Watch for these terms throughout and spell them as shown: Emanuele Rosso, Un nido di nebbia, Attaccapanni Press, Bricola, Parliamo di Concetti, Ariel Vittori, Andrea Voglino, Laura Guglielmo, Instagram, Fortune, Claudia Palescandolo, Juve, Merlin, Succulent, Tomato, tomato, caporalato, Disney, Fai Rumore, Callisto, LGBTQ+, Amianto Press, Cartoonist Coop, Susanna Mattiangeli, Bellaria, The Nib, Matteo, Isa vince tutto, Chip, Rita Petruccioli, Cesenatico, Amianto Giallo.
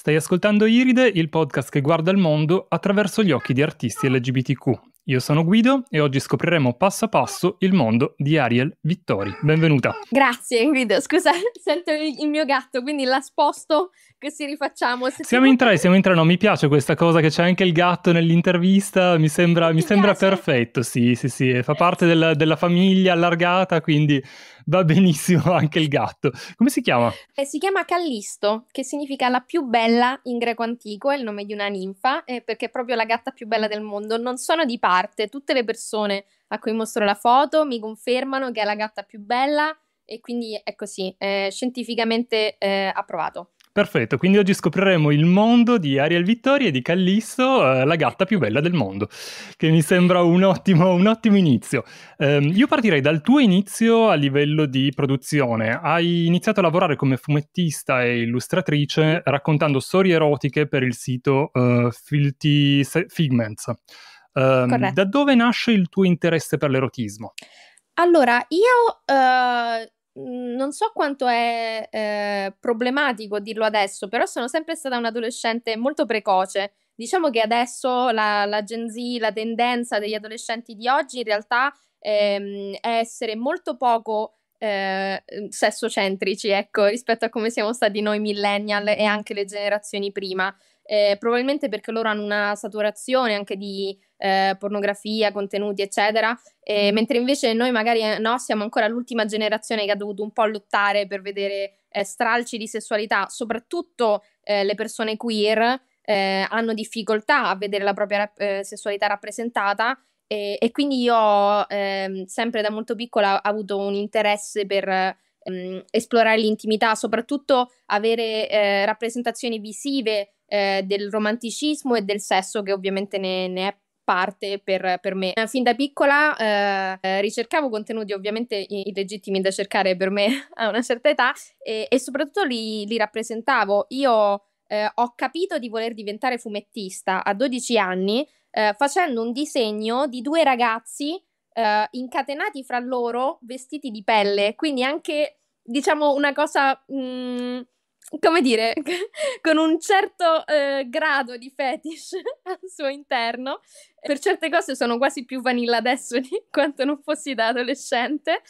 Stai ascoltando Iride, il podcast che guarda il mondo attraverso gli occhi di artisti LGBTQ. Io sono Guido e oggi scopriremo passo a passo il mondo di Ariel Vittori. Benvenuta. Grazie Guido, scusa, sento il mio gatto, quindi la sposto così rifacciamo. Siamo in tre, no, mi piace questa cosa che c'è anche il gatto nell'intervista, mi sembra perfetto, sì, fa parte della famiglia allargata, quindi va benissimo anche il gatto. Come si chiama? Si chiama Callisto, che significa la più bella in greco antico, è il nome di una ninfa, perché è proprio la gatta più bella del mondo, non sono di parte. Tutte le persone a cui mostro la foto mi confermano che è la gatta più bella e quindi è così, scientificamente approvato. Perfetto, quindi oggi scopriremo il mondo di Ariel Vittori e di Callisto, la gatta più bella del mondo, che mi sembra un ottimo inizio. Io partirei dal tuo inizio a livello di produzione. Hai iniziato a lavorare come fumettista e illustratrice raccontando storie erotiche per il sito Filthy Figments. Da dove nasce il tuo interesse per l'erotismo? Allora, io non so quanto è problematico dirlo adesso, però sono sempre stata un'adolescente molto precoce. Diciamo che adesso la Gen Z, la tendenza degli adolescenti di oggi in realtà è essere molto poco sessocentrici, ecco, rispetto a come siamo stati noi millennial e anche le generazioni prima. Probabilmente perché loro hanno una saturazione anche di pornografia, contenuti eccetera, mentre invece noi magari no, siamo ancora l'ultima generazione che ha dovuto un po' lottare per vedere stralci di sessualità, soprattutto le persone queer hanno difficoltà a vedere la propria sessualità rappresentata e quindi io sempre da molto piccola ho avuto un interesse per esplorare l'intimità, soprattutto avere rappresentazioni visive del romanticismo e del sesso, che ovviamente ne è parte per me. Fin da piccola ricercavo contenuti ovviamente illegittimi da cercare per me a una certa età e soprattutto li rappresentavo. Io ho capito di voler diventare fumettista a 12 anni facendo un disegno di due ragazzi incatenati fra loro, vestiti di pelle, quindi anche diciamo una cosa... come dire, con un certo grado di fetish al suo interno. Per certe cose sono quasi più vanilla adesso di quanto non fossi da adolescente.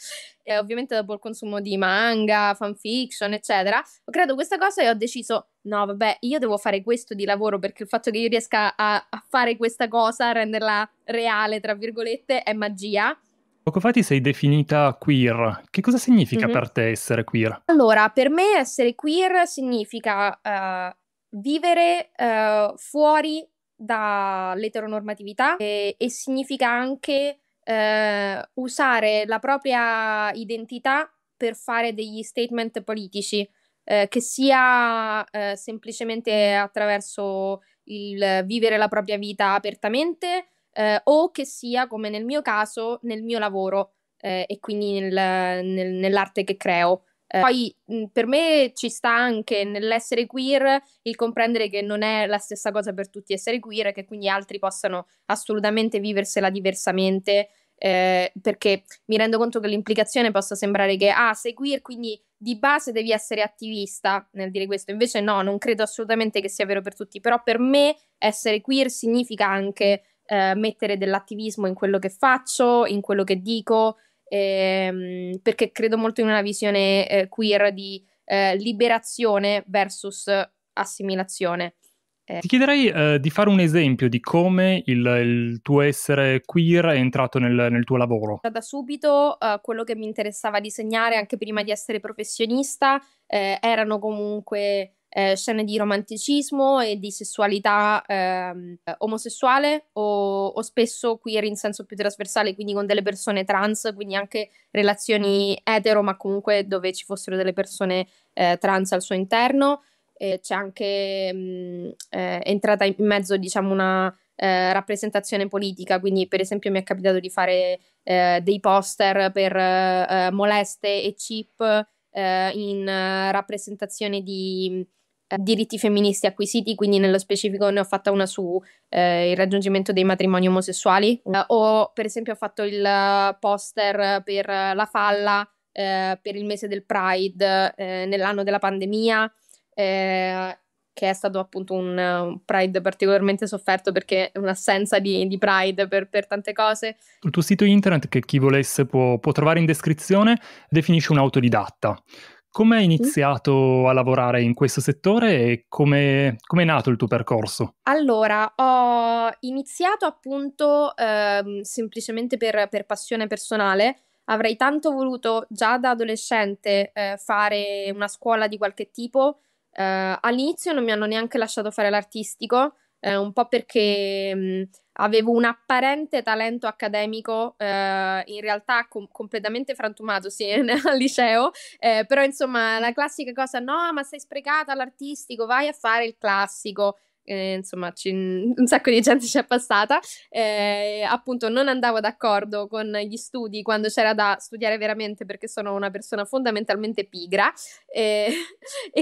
E ovviamente dopo il consumo di manga, fanfiction, eccetera, ho creato questa cosa e ho deciso, no vabbè, io devo fare questo di lavoro, perché il fatto che io riesca a fare questa cosa, a renderla reale, tra virgolette, è magia. Poco fa ti sei definita queer. Che cosa significa per te essere queer? Allora, per me essere queer significa vivere fuori dall'eteronormatività e significa anche usare la propria identità per fare degli statement politici, che sia semplicemente attraverso il vivere la propria vita apertamente, o che sia, come nel mio caso, nel mio lavoro e quindi nell'arte che creo. Poi per me ci sta anche nell'essere queer il comprendere che non è la stessa cosa per tutti essere queer e che quindi altri possano assolutamente viversela diversamente, perché mi rendo conto che l'implicazione possa sembrare che sei queer quindi di base devi essere attivista nel dire questo, invece no, non credo assolutamente che sia vero per tutti, però per me essere queer significa anche mettere dell'attivismo in quello che faccio, in quello che dico, perché credo molto in una visione queer di liberazione versus assimilazione. Ti chiederei di fare un esempio di come il tuo essere queer è entrato nel tuo lavoro. Da subito quello che mi interessava disegnare, anche prima di essere professionista, erano comunque... scene di romanticismo e di sessualità omosessuale o spesso queer in senso più trasversale, quindi con delle persone trans, quindi anche relazioni etero ma comunque dove ci fossero delle persone trans al suo interno. C'è anche entrata in mezzo diciamo una rappresentazione politica, quindi per esempio mi è capitato di fare dei poster per Moleste e Chip in rappresentazione di diritti femministi acquisiti, quindi nello specifico ne ho fatta una su il raggiungimento dei matrimoni omosessuali, o per esempio ho fatto il poster per la falla per il mese del Pride nell'anno della pandemia, che è stato appunto un Pride particolarmente sofferto, perché è un'assenza di Pride per tante cose. Il tuo sito internet, che chi volesse può trovare in descrizione, definisce un autodidatta. Come hai iniziato a lavorare in questo settore e come è nato il tuo percorso? Allora, ho iniziato appunto semplicemente per passione personale. Avrei tanto voluto già da adolescente fare una scuola di qualche tipo. All'inizio non mi hanno neanche lasciato fare l'artistico, un po' perché avevo un apparente talento accademico, in realtà completamente frantumato, sì, al liceo, però insomma la classica cosa, no ma sei sprecata all'artistico, vai a fare il classico, insomma un sacco di gente ci è passata, appunto non andavo d'accordo con gli studi quando c'era da studiare veramente, perché sono una persona fondamentalmente pigra, e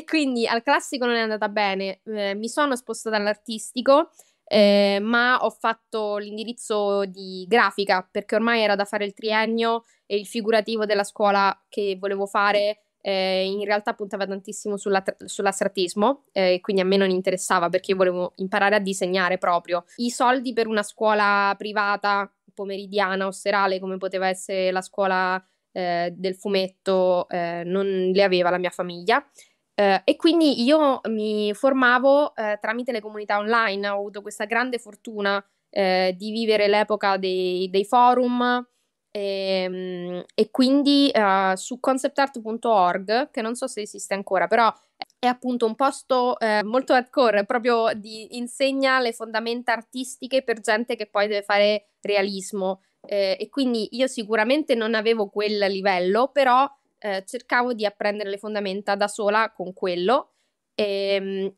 quindi al classico non è andata bene, mi sono spostata all'artistico. Ma ho fatto l'indirizzo di grafica, perché ormai era da fare il triennio e il figurativo della scuola che volevo fare in realtà puntava tantissimo sull'astrattismo, quindi a me non interessava, perché io volevo imparare a disegnare proprio. I soldi per una scuola privata pomeridiana o serale, come poteva essere la scuola del fumetto, non li aveva la mia famiglia. E quindi io mi formavo tramite le comunità online, ho avuto questa grande fortuna di vivere l'epoca dei forum, e quindi su conceptart.org, che non so se esiste ancora, però è appunto un posto molto hardcore, proprio insegna le fondamenta artistiche per gente che poi deve fare realismo, e quindi io sicuramente non avevo quel livello, però cercavo di apprendere le fondamenta da sola con quello, e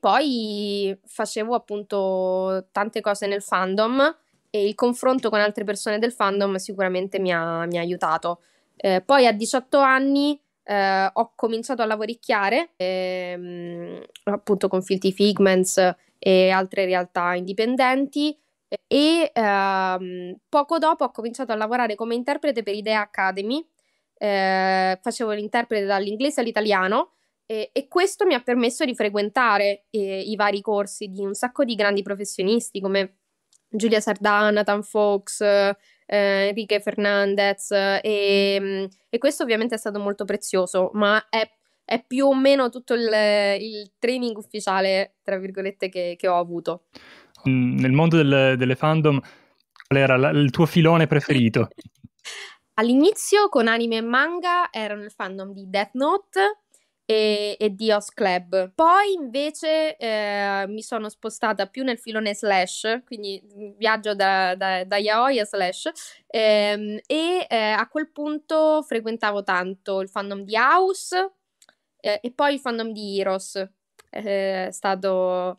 poi facevo appunto tante cose nel fandom, e il confronto con altre persone del fandom sicuramente mi ha aiutato. Poi a 18 anni ho cominciato a lavoricchiare, appunto con Filthy Figments e altre realtà indipendenti, e poco dopo ho cominciato a lavorare come interprete per Idea Academy. Facevo l'interprete dall'inglese all'italiano, e questo mi ha permesso di frequentare i vari corsi di un sacco di grandi professionisti come Giulia Sardana, Tom Fox, Enrique Fernandez, e questo ovviamente è stato molto prezioso, ma è più o meno tutto il training ufficiale, tra virgolette, che ho avuto. Nel mondo delle fandom, qual era il tuo filone preferito? All'inizio con anime e manga erano il fandom di Death Note e Dios Club. Poi invece mi sono spostata più nel filone slash, quindi viaggio da yaoi a slash, a quel punto frequentavo tanto il fandom di House, e poi il fandom di Heroes, è stato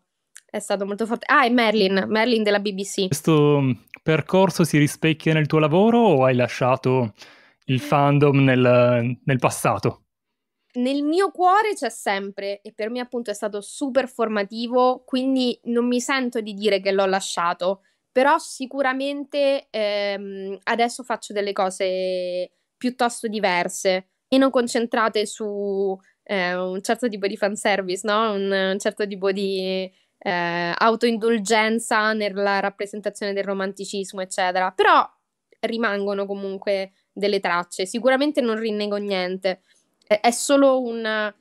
molto forte. Ah, e Merlin della BBC. Questo percorso si rispecchia nel tuo lavoro, o hai lasciato il fandom nel passato? Nel mio cuore c'è sempre, e per me appunto è stato super formativo, quindi non mi sento di dire che l'ho lasciato, però sicuramente adesso faccio delle cose piuttosto diverse, meno concentrate su un certo tipo di fanservice, no? un certo tipo di autoindulgenza nella rappresentazione del romanticismo, eccetera, però rimangono comunque delle tracce. Sicuramente non rinnego niente, è solo un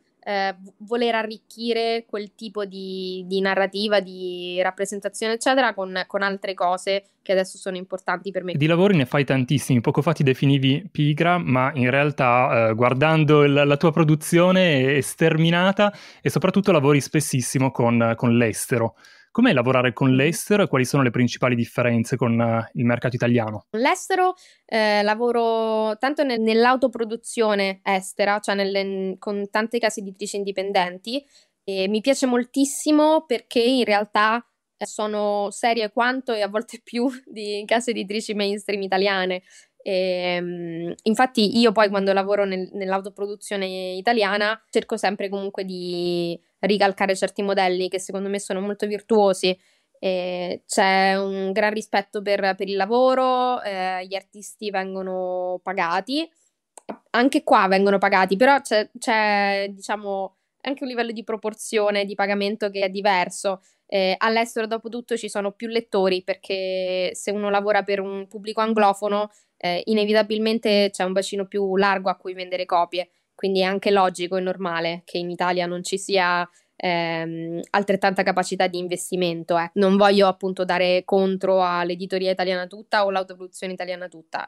voler arricchire quel tipo di narrativa, di rappresentazione, eccetera, con altre cose che adesso sono importanti per me. Di lavori ne fai tantissimi. Poco fa ti definivi pigra, ma in realtà guardando la tua produzione è sterminata, e soprattutto lavori spessissimo con l'estero. Com'è lavorare con l'estero, e quali sono le principali differenze con il mercato italiano? Con l'estero lavoro tanto nell'autoproduzione estera, cioè con tante case editrici indipendenti, e mi piace moltissimo perché in realtà sono serie quanto e a volte più di case editrici mainstream italiane. Infatti io poi quando lavoro nell'autoproduzione italiana cerco sempre comunque di ricalcare certi modelli che secondo me sono molto virtuosi. C'è un gran rispetto per il lavoro, gli artisti vengono pagati, anche qua vengono pagati, però c'è diciamo anche un livello di proporzione di pagamento che è diverso. All'estero, dopo tutto, ci sono più lettori, perché se uno lavora per un pubblico anglofono, inevitabilmente c'è un bacino più largo a cui vendere copie, quindi è anche logico e normale che in Italia non ci sia altrettanta capacità di investimento. Non voglio appunto dare contro all'editoria italiana tutta o l'autoproduzione italiana tutta,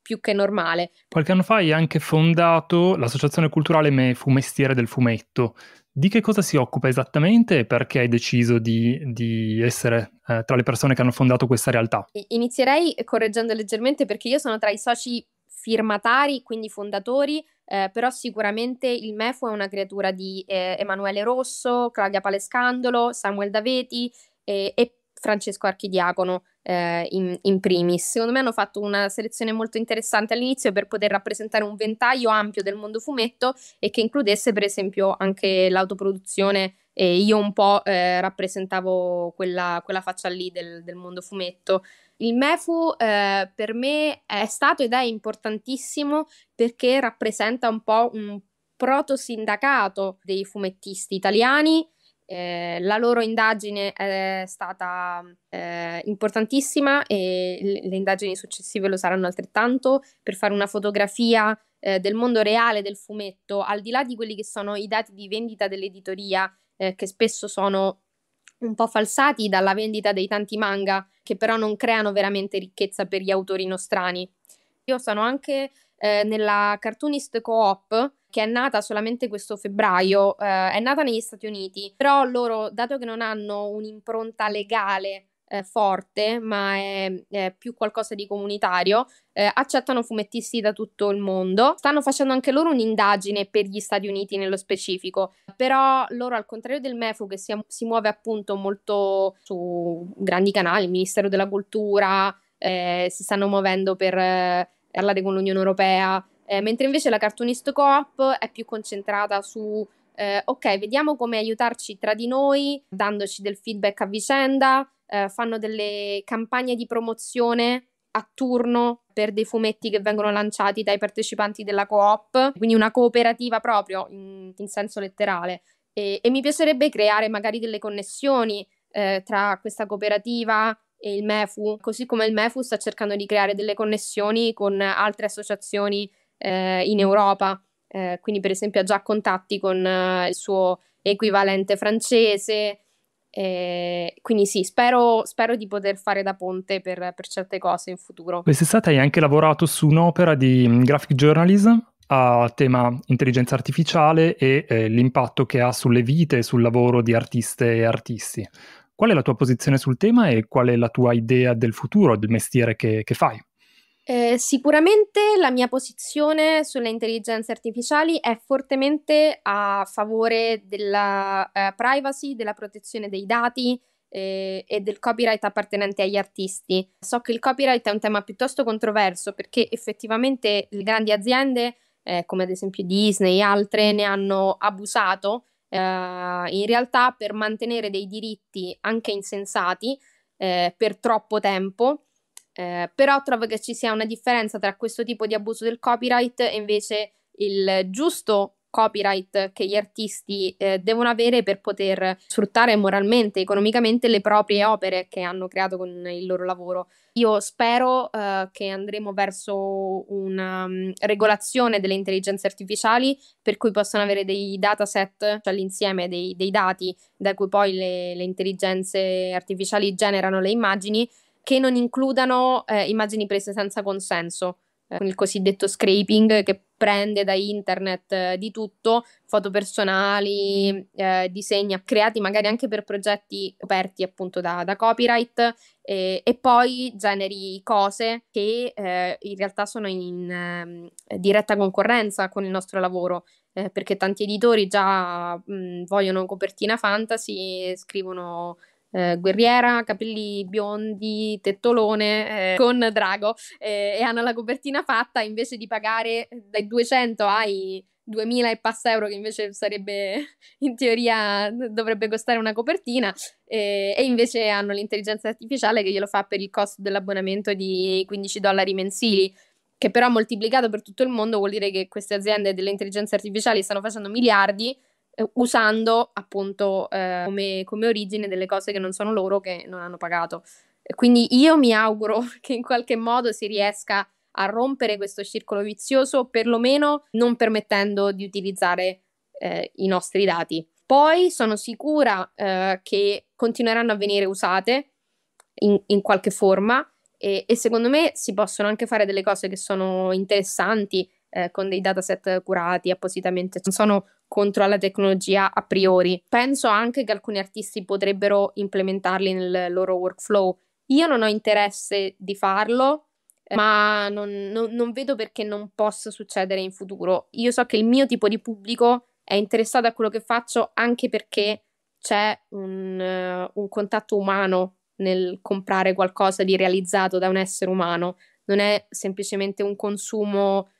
più che normale. Qualche anno fa hai anche fondato l'associazione culturale MEFU, Mestiere del Fumetto. Di che cosa si occupa esattamente e perché hai deciso di essere tra le persone che hanno fondato questa realtà? Inizierei correggendo leggermente, perché io sono tra i soci firmatari, quindi fondatori, però sicuramente il MEFU è una creatura di Emanuele Rosso, Claudia Palescandolo, Samuel Daveti e Francesco Archidiacono in primis. Secondo me hanno fatto una selezione molto interessante all'inizio per poter rappresentare un ventaglio ampio del mondo fumetto e che includesse per esempio anche l'autoproduzione, e io un po' rappresentavo quella faccia lì del mondo fumetto. Il MEFU per me è stato ed è importantissimo perché rappresenta un po' un proto-sindacato dei fumettisti italiani. La loro indagine è stata importantissima e le indagini successive lo saranno altrettanto, per fare una fotografia del mondo reale del fumetto, al di là di quelli che sono i dati di vendita dell'editoria, che spesso sono un po' falsati dalla vendita dei tanti manga, che però non creano veramente ricchezza per gli autori nostrani. Io sono anche nella Cartoonist Coop, che è nata solamente questo febbraio, è nata negli Stati Uniti, però loro, dato che non hanno un'impronta legale forte, ma è più qualcosa di comunitario, accettano fumettisti da tutto il mondo. Stanno facendo anche loro un'indagine per gli Stati Uniti nello specifico, però loro, al contrario del MEFU, che si muove appunto molto su grandi canali, il Ministero della Cultura, si stanno muovendo per parlare con l'Unione Europea, mentre invece la Cartoonist Coop è più concentrata su ok, vediamo come aiutarci tra di noi, dandoci del feedback a vicenda, fanno delle campagne di promozione a turno per dei fumetti che vengono lanciati dai partecipanti della Coop, quindi una cooperativa proprio in senso letterale, e mi piacerebbe creare magari delle connessioni tra questa cooperativa e il MEFU, così come il MEFU sta cercando di creare delle connessioni con altre associazioni in Europa, quindi per esempio ha già contatti con il suo equivalente francese, quindi sì, spero di poter fare da ponte per certe cose in futuro. Quest'estate hai anche lavorato su un'opera di graphic journalism a tema intelligenza artificiale e l'impatto che ha sulle vite e sul lavoro di artiste e artisti. Qual è la tua posizione sul tema e qual è la tua idea del futuro, del mestiere che fai? Sicuramente la mia posizione sulle intelligenze artificiali è fortemente a favore della privacy, della protezione dei dati e del copyright appartenente agli artisti. So che il copyright è un tema piuttosto controverso, perché effettivamente le grandi aziende, come ad esempio Disney e altre, ne hanno abusato in realtà per mantenere dei diritti anche insensati per troppo tempo. Però trovo che ci sia una differenza tra questo tipo di abuso del copyright e invece il giusto copyright che gli artisti devono avere per poter sfruttare moralmente, economicamente le proprie opere che hanno creato con il loro lavoro. Io spero che andremo verso una regolazione delle intelligenze artificiali, per cui possano avere dei dataset, cioè l'insieme dei dati da cui poi le intelligenze artificiali generano le immagini, che non includano immagini prese senza consenso, con il cosiddetto scraping, che prende da internet di tutto, foto personali, disegni creati magari anche per progetti coperti appunto da copyright, e poi generi cose che in realtà sono in diretta concorrenza con il nostro lavoro, perché tanti editori già vogliono copertina fantasy e scrivono guerriera, capelli biondi, tettolone con drago, e hanno la copertina fatta, invece di pagare dai 200 ai 2000 e passa euro che invece sarebbe, in teoria dovrebbe costare una copertina, e invece hanno l'intelligenza artificiale che glielo fa per il costo dell'abbonamento di $15 mensili, che però moltiplicato per tutto il mondo vuol dire che queste aziende delle intelligenze artificiali stanno facendo miliardi usando appunto come origine delle cose che non sono loro, che non hanno pagato. Quindi io mi auguro che in qualche modo si riesca a rompere questo circolo vizioso, perlomeno non permettendo di utilizzare i nostri dati. Poi sono sicura che continueranno a venire usate in qualche forma, e secondo me si possono anche fare delle cose che sono interessanti con dei dataset curati appositamente. Non sono contro alla tecnologia a priori. Penso anche che alcuni artisti potrebbero implementarli nel loro workflow. Io non ho interesse di farlo, ma non vedo perché non possa succedere in futuro. Io so che il mio tipo di pubblico è interessato a quello che faccio, anche perché c'è un contatto umano nel comprare qualcosa di realizzato da un essere umano. Non è semplicemente un consumo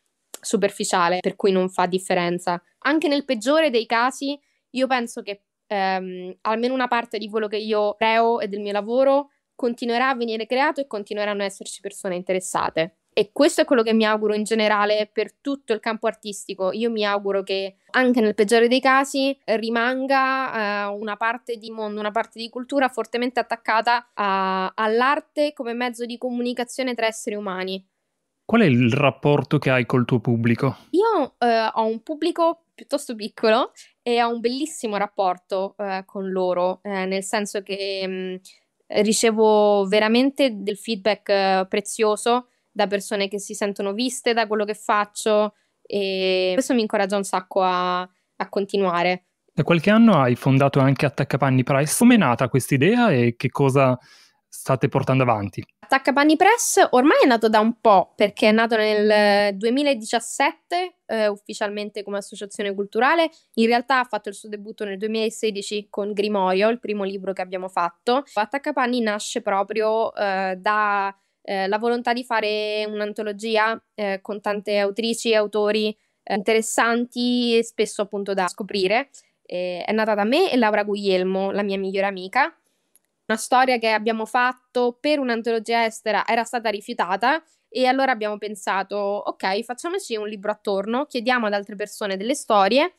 superficiale, per cui non fa differenza. Anche nel peggiore dei casi, io penso che almeno una parte di quello che io creo e del mio lavoro continuerà a venire creato e continueranno ad esserci persone interessate. E questo è quello che mi auguro in generale per tutto il campo artistico. Io mi auguro che anche nel peggiore dei casi rimanga una parte di mondo, una parte di cultura fortemente attaccata all'arte come mezzo di comunicazione tra esseri umani. Qual è il rapporto che hai col tuo pubblico? Io ho un pubblico piuttosto piccolo e ho un bellissimo rapporto con loro, nel senso che ricevo veramente del feedback prezioso da persone che si sentono viste da quello che faccio, e questo mi incoraggia un sacco a continuare. Da qualche anno hai fondato anche Attaccapanni Press. Come è nata questa idea e che cosa state portando avanti? Attaccapanni Press ormai è nato da un po', perché è nato nel 2017 ufficialmente come associazione culturale. In realtà ha fatto il suo debutto nel 2016 con Grimorio, il primo libro che abbiamo fatto. Attaccapanni nasce proprio da la volontà di fare un'antologia con tante autrici e autori interessanti e spesso appunto da scoprire. È nata da me e Laura Guglielmo, la mia migliore amica. Una storia che abbiamo fatto per un'antologia estera era stata rifiutata, e allora abbiamo pensato, ok, facciamoci un libro attorno, chiediamo ad altre persone delle storie,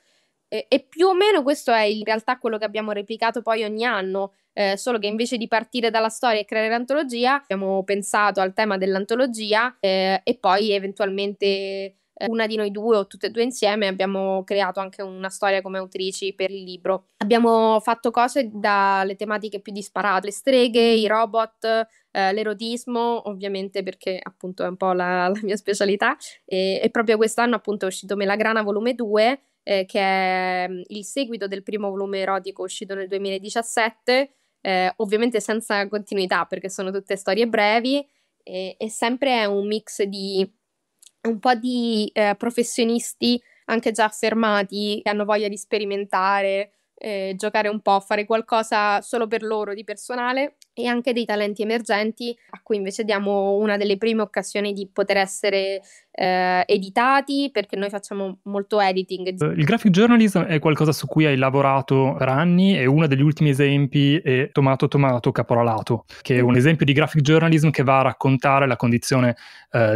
e più o meno questo è in realtà quello che abbiamo replicato poi ogni anno. Solo che invece di partire dalla storia e creare l'antologia, abbiamo pensato al tema dell'antologia e poi eventualmente una di noi due o tutte e due insieme abbiamo creato anche una storia come autrici per il libro. Abbiamo fatto cose dalle tematiche più disparate, le streghe, i robot, l'erotismo, ovviamente, perché appunto è un po' la mia specialità, e proprio quest'anno appunto è uscito Melagrana volume 2, che è il seguito del primo volume erotico uscito nel 2017, ovviamente senza continuità perché sono tutte storie brevi, e sempre è un mix di un po' di professionisti anche già affermati che hanno voglia di sperimentare, giocare un po', fare qualcosa solo per loro di personale, e anche dei talenti emergenti a cui invece diamo una delle prime occasioni di poter essere editati, perché noi facciamo molto editing. Il graphic journalism è qualcosa su cui hai lavorato per anni, e uno degli ultimi esempi è Tomato, tomato, caporalato, che è un esempio di graphic journalism che va a raccontare la condizione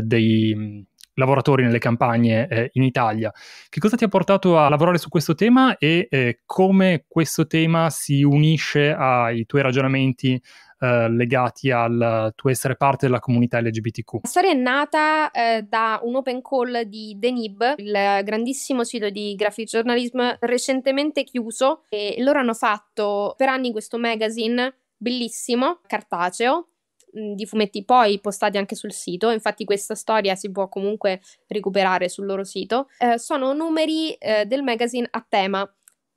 dei lavoratori nelle campagne in Italia. Che cosa ti ha portato a lavorare su questo tema, e come questo tema si unisce ai tuoi ragionamenti legati al tuo essere parte della comunità LGBTQ? La storia è nata da un open call di The Nib, il grandissimo sito di graphic journalism recentemente chiuso, e loro hanno fatto per anni questo magazine bellissimo, cartaceo, di fumetti poi postati anche sul sito. Infatti questa storia si può comunque recuperare sul loro sito. Sono numeri del magazine a tema.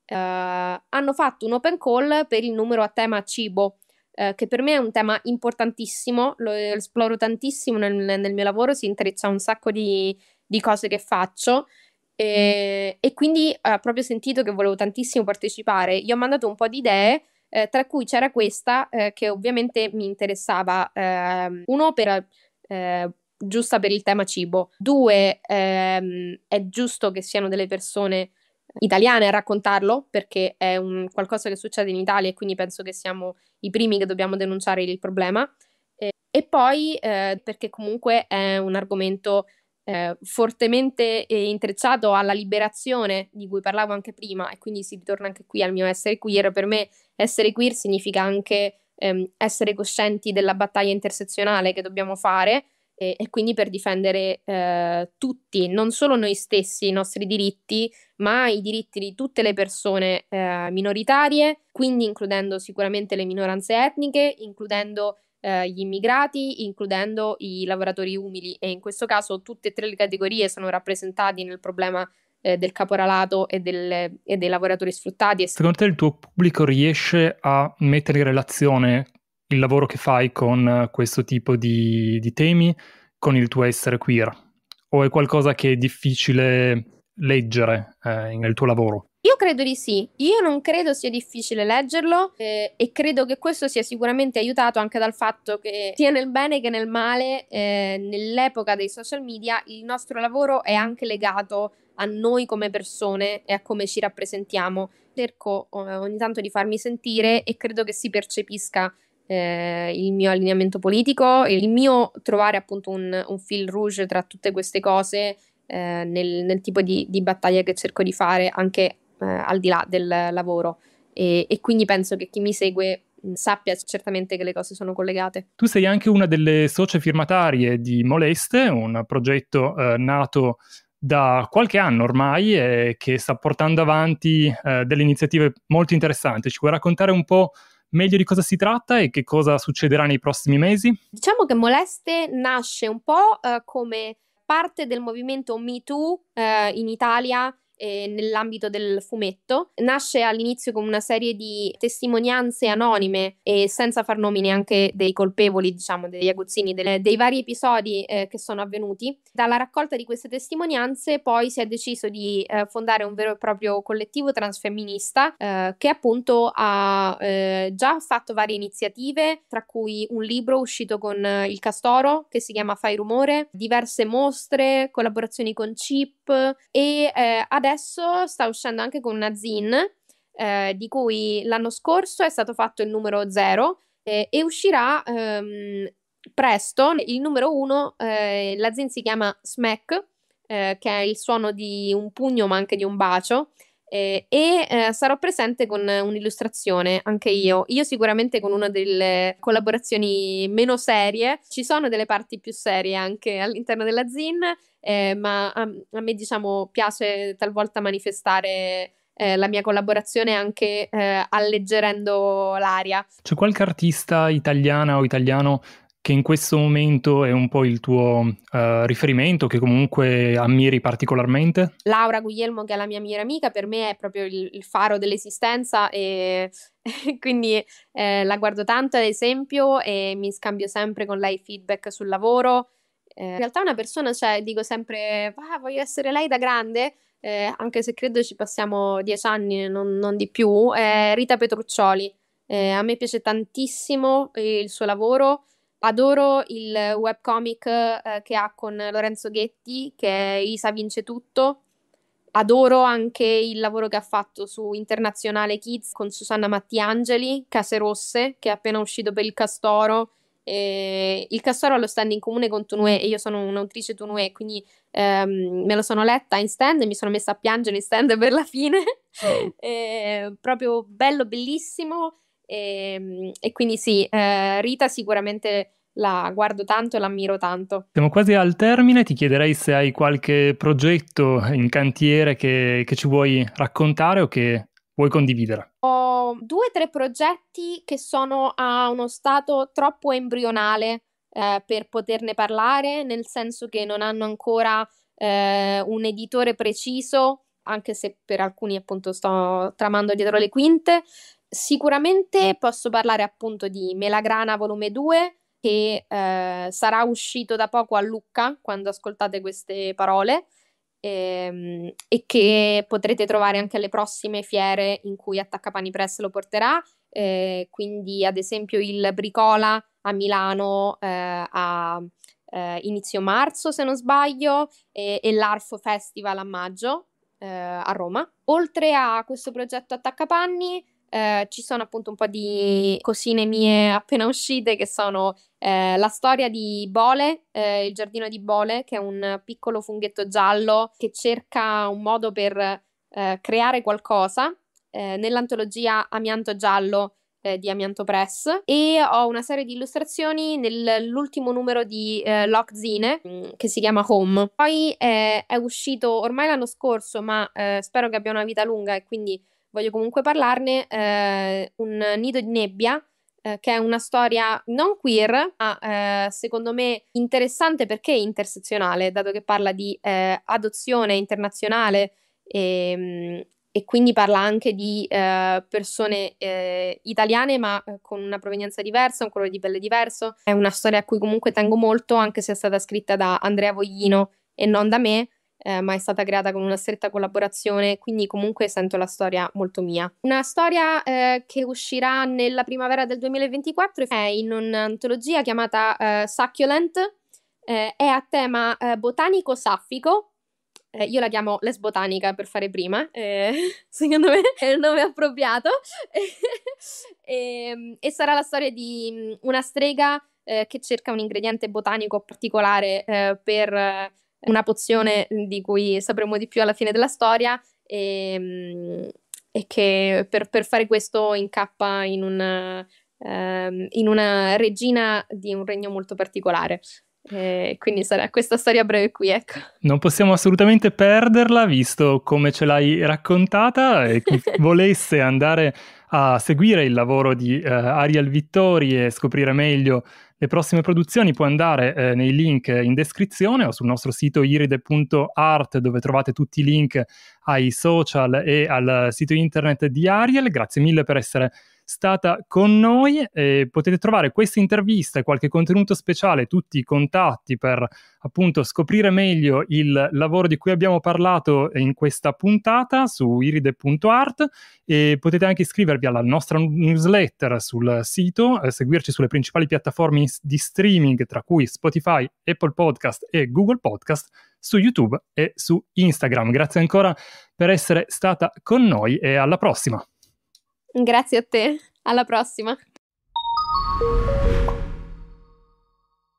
Hanno fatto un open call per il numero a tema cibo, che per me è un tema importantissimo, lo esploro tantissimo nel mio lavoro, si intreccia un sacco di cose che faccio, e quindi ho proprio sentito che volevo tantissimo partecipare. Gli ho mandato un po' di idee, tra cui c'era questa che ovviamente mi interessava. Un'opera giusta per il tema cibo, due è giusto che siano delle persone italiane a raccontarlo, perché è qualcosa che succede in Italia, e quindi penso che siamo i primi che dobbiamo denunciare il problema, e poi perché comunque è un argomento fortemente intrecciato alla liberazione di cui parlavo anche prima, e quindi si ritorna anche qui al mio essere queer. Per me essere queer significa anche essere coscienti della battaglia intersezionale che dobbiamo fare, e quindi per difendere tutti, non solo noi stessi, i nostri diritti, ma i diritti di tutte le persone minoritarie, quindi includendo sicuramente le minoranze etniche, includendo gli immigrati, includendo i lavoratori umili, e in questo caso tutte e tre le categorie sono rappresentate nel problema del caporalato e dei lavoratori sfruttati. Secondo te il tuo pubblico riesce a mettere in relazione il lavoro che fai con questo tipo di temi, con il tuo essere queer? O è qualcosa che è difficile leggere nel tuo lavoro? Io credo di sì, io non credo sia difficile leggerlo, e credo che questo sia sicuramente aiutato anche dal fatto che sia nel bene che nel male, nell'epoca dei social media, il nostro lavoro è anche legato a noi come persone e a come ci rappresentiamo. Cerco ogni tanto di farmi sentire, e credo che si percepisca il mio allineamento politico, il mio trovare appunto un fil rouge tra tutte queste cose nel tipo di battaglia che cerco di fare anche al di là del lavoro, e quindi penso che chi mi segue sappia certamente che le cose sono collegate. Tu sei anche una delle socie firmatarie di Moleste, un progetto nato da qualche anno ormai che sta portando avanti delle iniziative molto interessanti. Ci vuoi raccontare un po' meglio di cosa si tratta e che cosa succederà nei prossimi mesi? Diciamo che Moleste nasce un po' come parte del movimento Me Too in Italia nell'ambito del fumetto. Nasce all'inizio con una serie di testimonianze anonime e senza far nomi neanche dei colpevoli, diciamo, degli aguzzini, dei vari episodi che sono avvenuti. Dalla raccolta di queste testimonianze poi si è deciso di fondare un vero e proprio collettivo transfemminista che appunto ha già fatto varie iniziative, tra cui un libro uscito con Il Castoro che si chiama Fai Rumore, diverse mostre, collaborazioni con Chip, e adesso sta uscendo anche con una zin di cui l'anno scorso è stato fatto il numero 0 e uscirà presto il numero 1. La zin si chiama Smack, che è il suono di un pugno ma anche di un bacio, e sarò presente con un'illustrazione anche io sicuramente, con una delle collaborazioni meno serie. Ci sono delle parti più serie anche all'interno della zin, ma a me, diciamo, piace talvolta manifestare la mia collaborazione anche alleggerendo l'aria. C'è qualche artista italiana o italiano che in questo momento è un po' il tuo riferimento, che comunque ammiri particolarmente? Laura Guglielmo, che è la mia migliore amica, per me è proprio il faro dell'esistenza, e quindi la guardo tanto, ad esempio, e mi scambio sempre con lei feedback sul lavoro. In realtà una persona, cioè, dico sempre, voglio essere lei da grande, anche se credo ci passiamo 10 anni, non di più, è Rita Petruccioli. A me piace tantissimo il suo lavoro. Adoro il webcomic che ha con Lorenzo Ghetti, che è Isa vince tutto. Adoro anche il lavoro che ha fatto su Internazionale Kids con Susanna Mattiangeli, Case Rosse, che è appena uscito per Il Castoro. Il Castoro ha lo stand in comune con Tunué, e io sono un'autrice Tunué, quindi me lo sono letta in stand e mi sono messa a piangere in stand per la fine. Proprio bello, bellissimo. E quindi sì, Rita sicuramente la guardo tanto e l'ammiro tanto. Siamo quasi al termine, ti chiederei se hai qualche progetto in cantiere che ci vuoi raccontare o che vuoi condividere. Ho 2 o 3 progetti che sono a uno stato troppo embrionale per poterne parlare, nel senso che non hanno ancora un editore preciso, anche se per alcuni appunto sto tramando dietro le quinte. Sicuramente posso parlare appunto di Melagrana volume 2, che sarà uscito da poco a Lucca quando ascoltate queste parole, e che potrete trovare anche alle prossime fiere in cui Attaccapanni Press lo porterà, quindi ad esempio il Bricola a Milano a inizio marzo se non sbaglio, e l'Arfo Festival a maggio a Roma. Oltre a questo progetto Attaccapanni ci sono appunto un po' di cosine mie appena uscite, che sono la storia di Bole, il giardino di Bole, che è un piccolo funghetto giallo che cerca un modo per creare qualcosa, nell'antologia Amianto Giallo di Amianto Press, e ho una serie di illustrazioni nell'ultimo numero di Lockzine che si chiama Home. Poi è uscito ormai l'anno scorso, ma spero che abbia una vita lunga e quindi voglio comunque parlarne, Un nido di nebbia, che è una storia non queer, ma secondo me interessante perché intersezionale, dato che parla di adozione internazionale e quindi parla anche di persone italiane, ma con una provenienza diversa, un colore di pelle diverso. È una storia a cui comunque tengo molto, anche se è stata scritta da Andrea Voglino e non da me, ma è stata creata con una stretta collaborazione, quindi comunque sento la storia molto mia. Una storia che uscirà nella primavera del 2024, è in un'antologia chiamata Succulent, è a tema botanico-saffico. Io la chiamo lesbotanica per fare prima, secondo me è il nome appropriato, e sarà la storia di una strega che cerca un ingrediente botanico particolare per una pozione di cui sapremo di più alla fine della storia, e che per fare questo incappa in una regina di un regno molto particolare. Quindi sarà questa storia breve qui, ecco. Non possiamo assolutamente perderla, visto come ce l'hai raccontata, e chi volesse andare a seguire il lavoro di Ariel Vittori e scoprire meglio le prossime produzioni può andare nei link in descrizione o sul nostro sito iride.art, dove trovate tutti i link ai social e al sito internet di Ariel. Grazie mille per essere stata con noi, e potete trovare questa intervista e qualche contenuto speciale, tutti i contatti per appunto scoprire meglio il lavoro di cui abbiamo parlato in questa puntata su iride.art, e potete anche iscrivervi alla nostra newsletter sul sito, seguirci sulle principali piattaforme di streaming tra cui Spotify, Apple Podcast e Google Podcast, su YouTube e su Instagram. Grazie ancora per essere stata con noi e alla prossima. Grazie a te, alla prossima.